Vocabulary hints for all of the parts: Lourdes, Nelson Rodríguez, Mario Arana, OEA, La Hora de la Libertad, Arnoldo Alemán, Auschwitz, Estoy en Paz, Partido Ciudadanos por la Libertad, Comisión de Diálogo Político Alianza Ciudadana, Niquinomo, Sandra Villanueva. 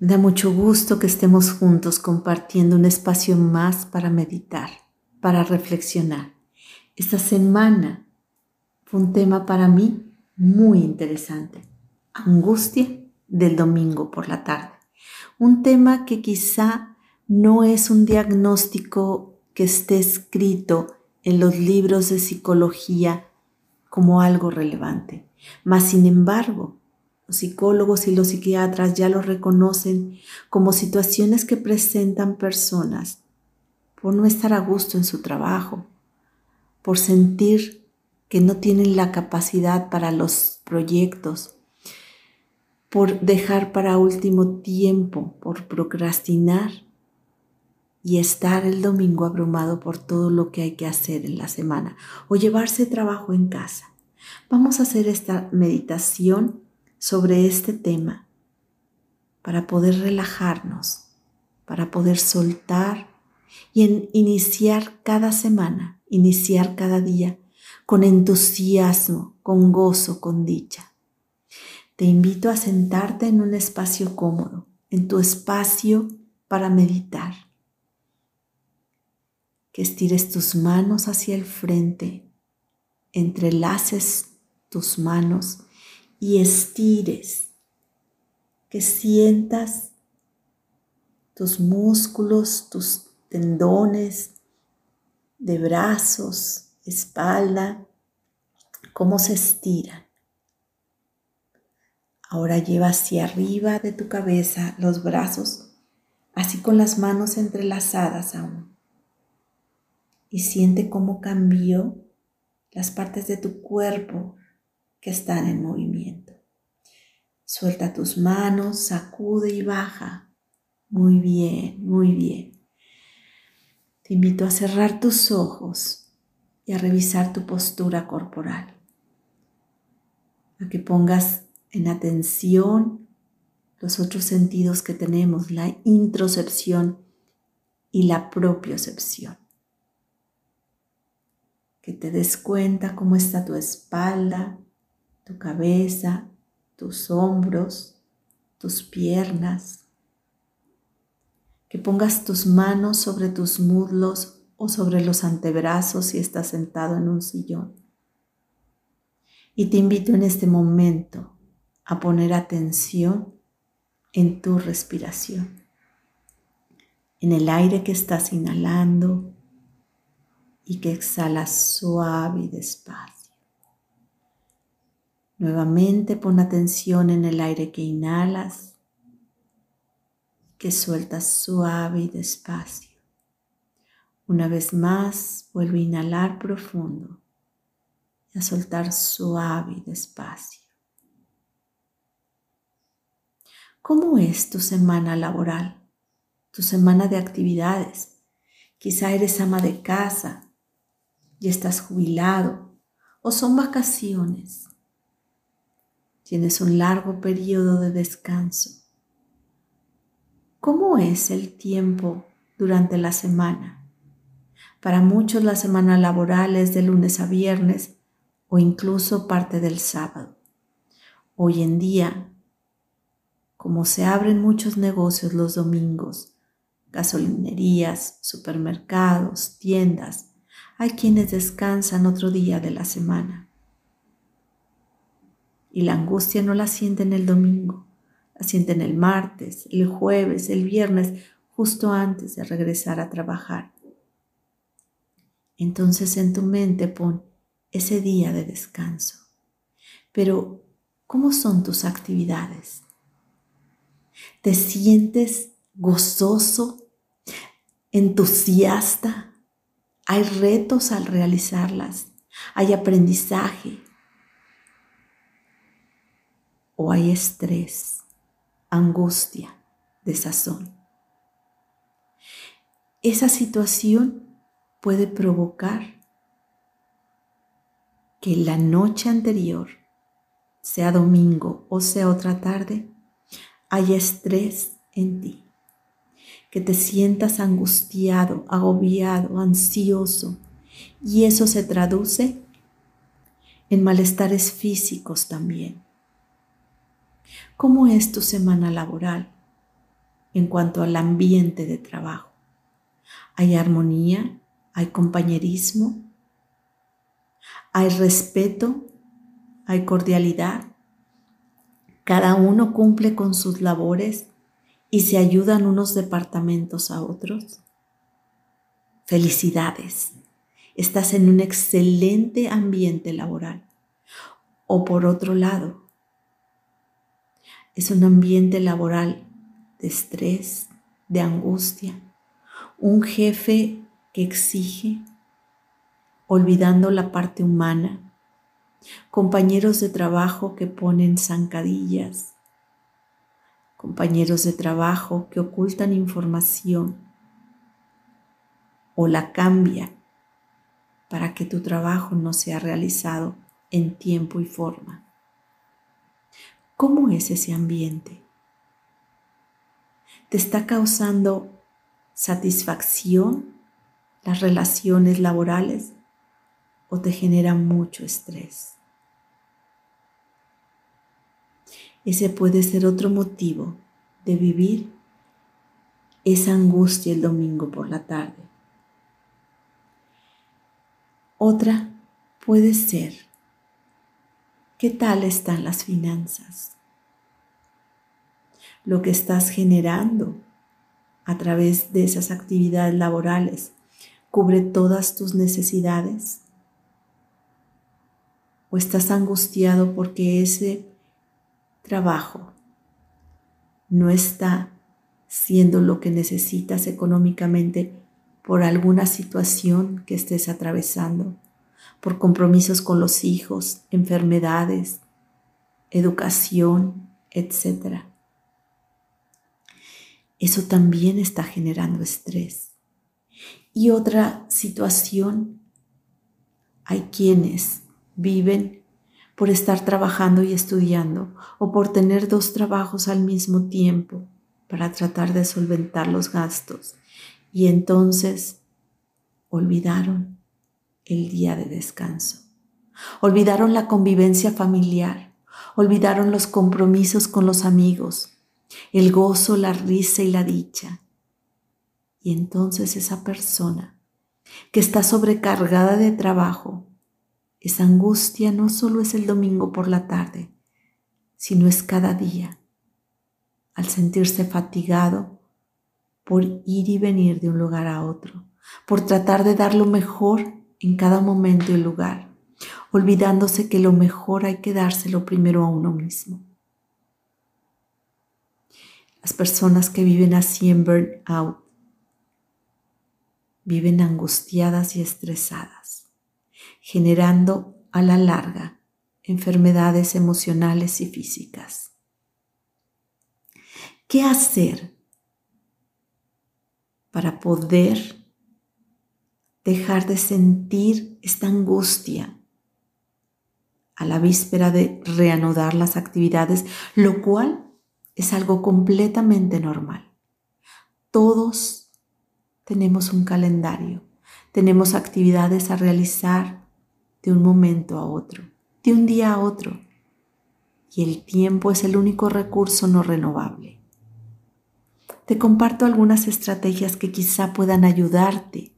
Me da mucho gusto que estemos juntos compartiendo un espacio más para meditar, para reflexionar. Esta semana fue un tema para mí muy interesante, angustia del domingo por la tarde. Un tema que quizá no es un diagnóstico que esté escrito en los libros de psicología como algo relevante. Mas, sin embargo, los psicólogos y los psiquiatras ya lo reconocen como situaciones que presentan personas por no estar a gusto en su trabajo, por sentir que no tienen la capacidad para los proyectos, por dejar para último tiempo, por procrastinar y estar el domingo abrumado por todo lo que hay que hacer en la semana o llevarse trabajo en casa. Vamos a hacer esta meditación sobre este tema para poder relajarnos, para poder soltar y iniciar cada semana, iniciar cada día con entusiasmo, con gozo, con dicha. Te invito a sentarte en un espacio cómodo, en tu espacio para meditar. Que estires tus manos hacia el frente, entrelaces tus manos y estires, que sientas tus músculos, tus tendones de brazos, espalda, cómo se estiran. Ahora lleva hacia arriba de tu cabeza los brazos, así con las manos entrelazadas aún. Y siente cómo cambió las partes de tu cuerpo que están en movimiento. Suelta tus manos, sacude y baja. Muy bien, muy bien. Te invito a cerrar tus ojos y a revisar tu postura corporal. A que pongas en atención los otros sentidos que tenemos, la introcepción y la propiocepción. Que te des cuenta cómo está tu espalda, tu cabeza, tus hombros, tus piernas. Que pongas tus manos sobre tus muslos o sobre los antebrazos si estás sentado en un sillón. Y te invito en este momento a poner atención en tu respiración, en el aire que estás inhalando y que exhalas suave y despacio. Nuevamente pon atención en el aire que inhalas, que sueltas suave y despacio. Una vez más, vuelve a inhalar profundo y a soltar suave y despacio. ¿Cómo es tu semana laboral, tu semana de actividades? Quizá eres ama de casa y estás jubilado o son vacaciones. Tienes un largo periodo de descanso. ¿Cómo es el tiempo durante la semana? Para muchos la semana laboral es de lunes a viernes o incluso parte del sábado. Hoy en día, como se abren muchos negocios los domingos, gasolinerías, supermercados, tiendas, hay quienes descansan otro día de la semana. Y la angustia no la sienten el domingo, la sienten el martes, el jueves, el viernes, justo antes de regresar a trabajar. Entonces en tu mente pon ese día de descanso. Pero, ¿cómo son tus actividades? ¿Te sientes gozoso, entusiasta? ¿Hay retos al realizarlas? ¿Hay aprendizaje? ¿O hay estrés, angustia, desazón? Esa situación puede provocar que la noche anterior, sea domingo o sea otra tarde, haya estrés en ti. Que te sientas angustiado, agobiado, ansioso. Y eso se traduce en malestares físicos también. ¿Cómo es tu semana laboral? en cuanto al ambiente de trabajo. Hay armonía, hay compañerismo, hay respeto, hay cordialidad. Cada uno cumple con sus labores y se ayudan unos departamentos a otros. Felicidades, estás en un excelente ambiente laboral. O por otro lado, es un ambiente laboral de estrés, de angustia, un jefe que exige, olvidando la parte humana, compañeros de trabajo que ponen zancadillas, compañeros de trabajo que ocultan información o la cambian para que tu trabajo no sea realizado en tiempo y forma. ¿Cómo es ese ambiente? ¿Te está causando satisfacción las relaciones laborales o te genera mucho estrés? Ese puede ser otro motivo de vivir esa angustia el domingo por la tarde. Otra puede ser, ¿qué tal están las finanzas? Lo que estás generando a través de esas actividades laborales, ¿cubre todas tus necesidades? ¿O estás angustiado porque ese trabajo no está siendo lo que necesitas económicamente por alguna situación que estés atravesando, por compromisos con los hijos, enfermedades, educación, etc.? Eso también está generando estrés. Y otra situación, hay quienes viven por estar trabajando y estudiando o por tener dos trabajos al mismo tiempo para tratar de solventar los gastos. Y entonces olvidaron el día de descanso, olvidaron la convivencia familiar, olvidaron los compromisos con los amigos, el gozo, la risa y la dicha. Y entonces esa persona que está sobrecargada de trabajo, esa angustia no solo es el domingo por la tarde, sino es cada día, al sentirse fatigado por ir y venir de un lugar a otro, por tratar de dar lo mejor en cada momento y lugar, olvidándose que lo mejor hay que dárselo primero a uno mismo. Las personas que viven así en burnout, viven angustiadas y estresadas, generando a la larga enfermedades emocionales y físicas. ¿Qué hacer para poder dejar de sentir esta angustia a la víspera de reanudar las actividades, lo cual es algo completamente normal? Todos tenemos un calendario, tenemos actividades a realizar de un momento a otro, de un día a otro, y el tiempo es el único recurso no renovable. Te comparto algunas estrategias que quizá puedan ayudarte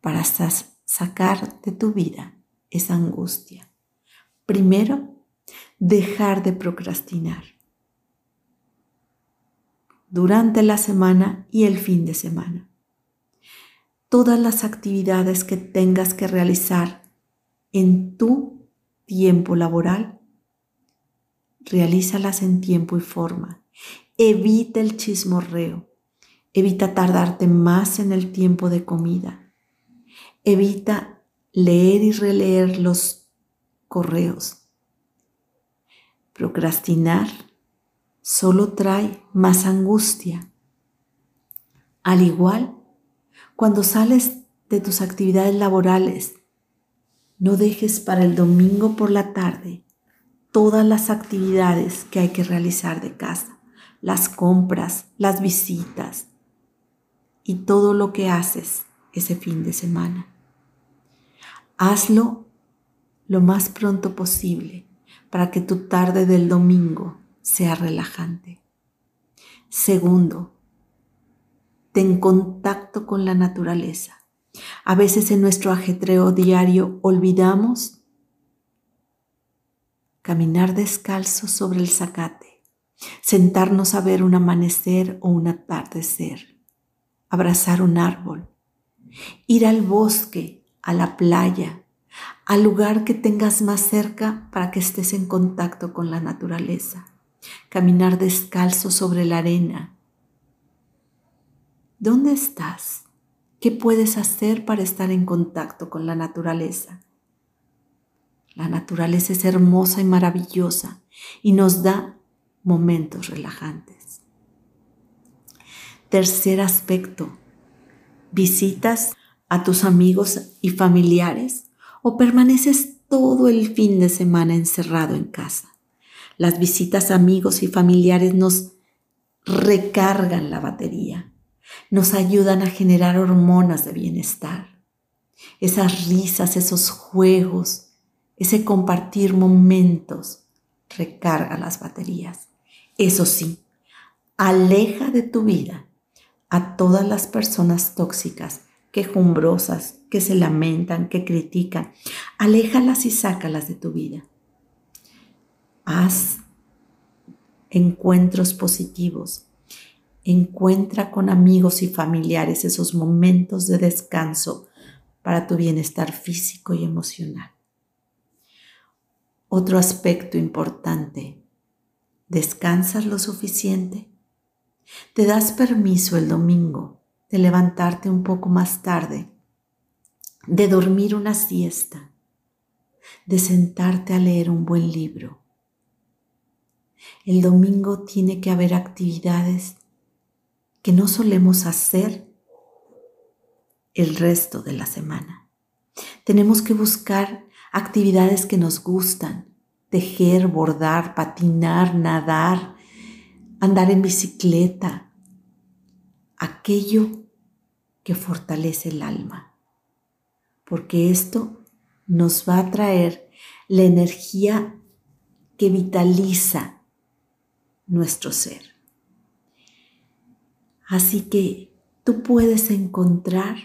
para sacar de tu vida esa angustia. Primero, dejar de procrastinar durante la semana y el fin de semana. Todas las actividades que tengas que realizar en tu tiempo laboral, realízalas en tiempo y forma. Evita el chismorreo, evita tardarte más en el tiempo de comida, evita leer y releer los correos. Procrastinar solo trae más angustia. Al igual, cuando sales de tus actividades laborales, no dejes para el domingo por la tarde todas las actividades que hay que realizar de casa. Las compras, las visitas y todo lo que haces ese fin de semana. Hazlo lo más pronto posible para que tu tarde del domingo sea relajante. Segundo, ten contacto con la naturaleza. A veces en nuestro ajetreo diario olvidamos caminar descalzo sobre el zacate, sentarnos a ver un amanecer o un atardecer, abrazar un árbol, ir al bosque, a la playa, al lugar que tengas más cerca para que estés en contacto con la naturaleza, caminar descalzo sobre la arena. ¿Dónde estás? ¿Qué puedes hacer para estar en contacto con la naturaleza? La naturaleza es hermosa y maravillosa y nos da momentos relajantes. Tercer aspecto, visitas a tus amigos y familiares o permaneces todo el fin de semana encerrado en casa. Las visitas a amigos y familiares nos recargan la batería, nos ayudan a generar hormonas de bienestar. Esas risas, esos juegos, ese compartir momentos recarga las baterías. Eso sí, aleja de tu vida a todas las personas tóxicas, quejumbrosas, que se lamentan, que critican. Aléjalas y sácalas de tu vida. Haz encuentros positivos. Encuentra con amigos y familiares esos momentos de descanso para tu bienestar físico y emocional. Otro aspecto importante, ¿descansas lo suficiente? ¿Te das permiso el domingo de levantarte un poco más tarde, de dormir una siesta, de sentarte a leer un buen libro? El domingo tiene que haber actividades que no solemos hacer el resto de la semana. Tenemos que buscar actividades que nos gustan, tejer, bordar, patinar, nadar, andar en bicicleta, aquello que fortalece el alma, porque esto nos va a traer la energía que vitaliza nuestro ser. Así que tú puedes encontrar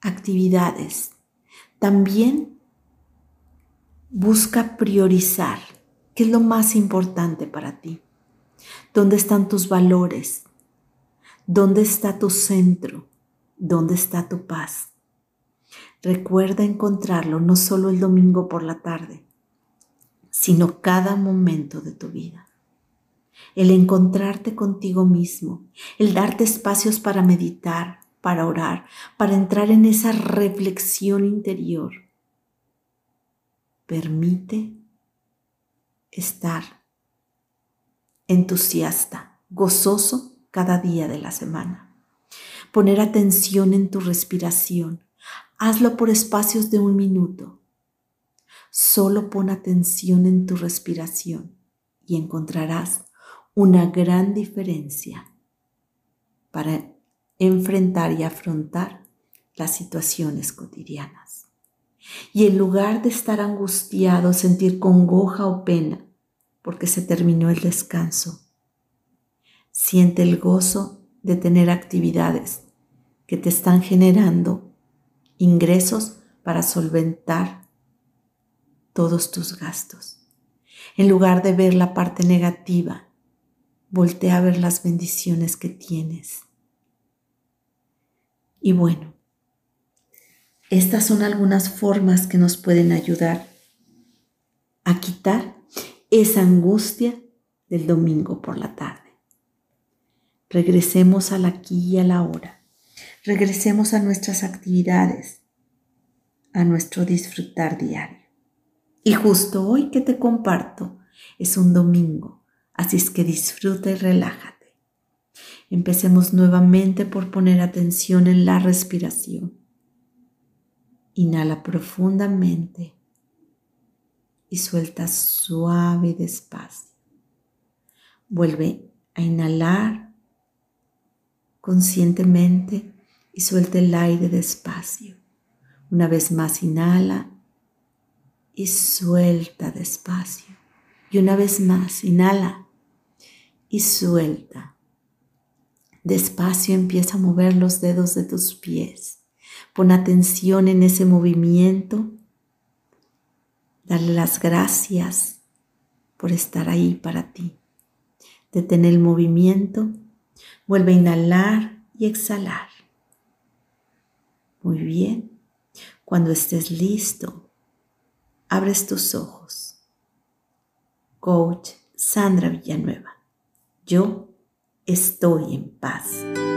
actividades también. Busca priorizar qué es lo más importante para ti. ¿Dónde están tus valores? ¿Dónde está tu centro? ¿Dónde está tu paz? Recuerda encontrarlo no solo el domingo por la tarde, sino cada momento de tu vida. El encontrarte contigo mismo, el darte espacios para meditar, para orar, para entrar en esa reflexión interior. Permite estar entusiasta, gozoso cada día de la semana. Poner atención en tu respiración. Hazlo por espacios de 1 minuto. Solo pon atención en tu respiración y encontrarás una gran diferencia para enfrentar y afrontar las situaciones cotidianas. Y en lugar de estar angustiado, sentir congoja o pena, porque se terminó el descanso, siente el gozo de tener actividades que te están generando ingresos para solventar todos tus gastos. En lugar de ver la parte negativa, voltea a ver las bendiciones que tienes. Y bueno, estas son algunas formas que nos pueden ayudar a quitar esa angustia del domingo por la tarde. Regresemos al aquí y a la ahora. Regresemos a nuestras actividades, a nuestro disfrutar diario. Y justo hoy que te comparto es un domingo, así es que disfruta y relájate. Empecemos nuevamente por poner atención en la respiración. Inhala profundamente y suelta suave y despacio. Vuelve a inhalar conscientemente y suelta el aire despacio. Una vez más inhala y suelta despacio. Y una vez más inhala y suelta. Despacio empieza a mover los dedos de tus pies. Pon atención en ese movimiento. Dale las gracias por estar ahí para ti. Detén el movimiento. Vuelve a inhalar y exhalar. Muy bien. Cuando estés listo, abres tus ojos. Coach Sandra Villanueva. Yo estoy en paz.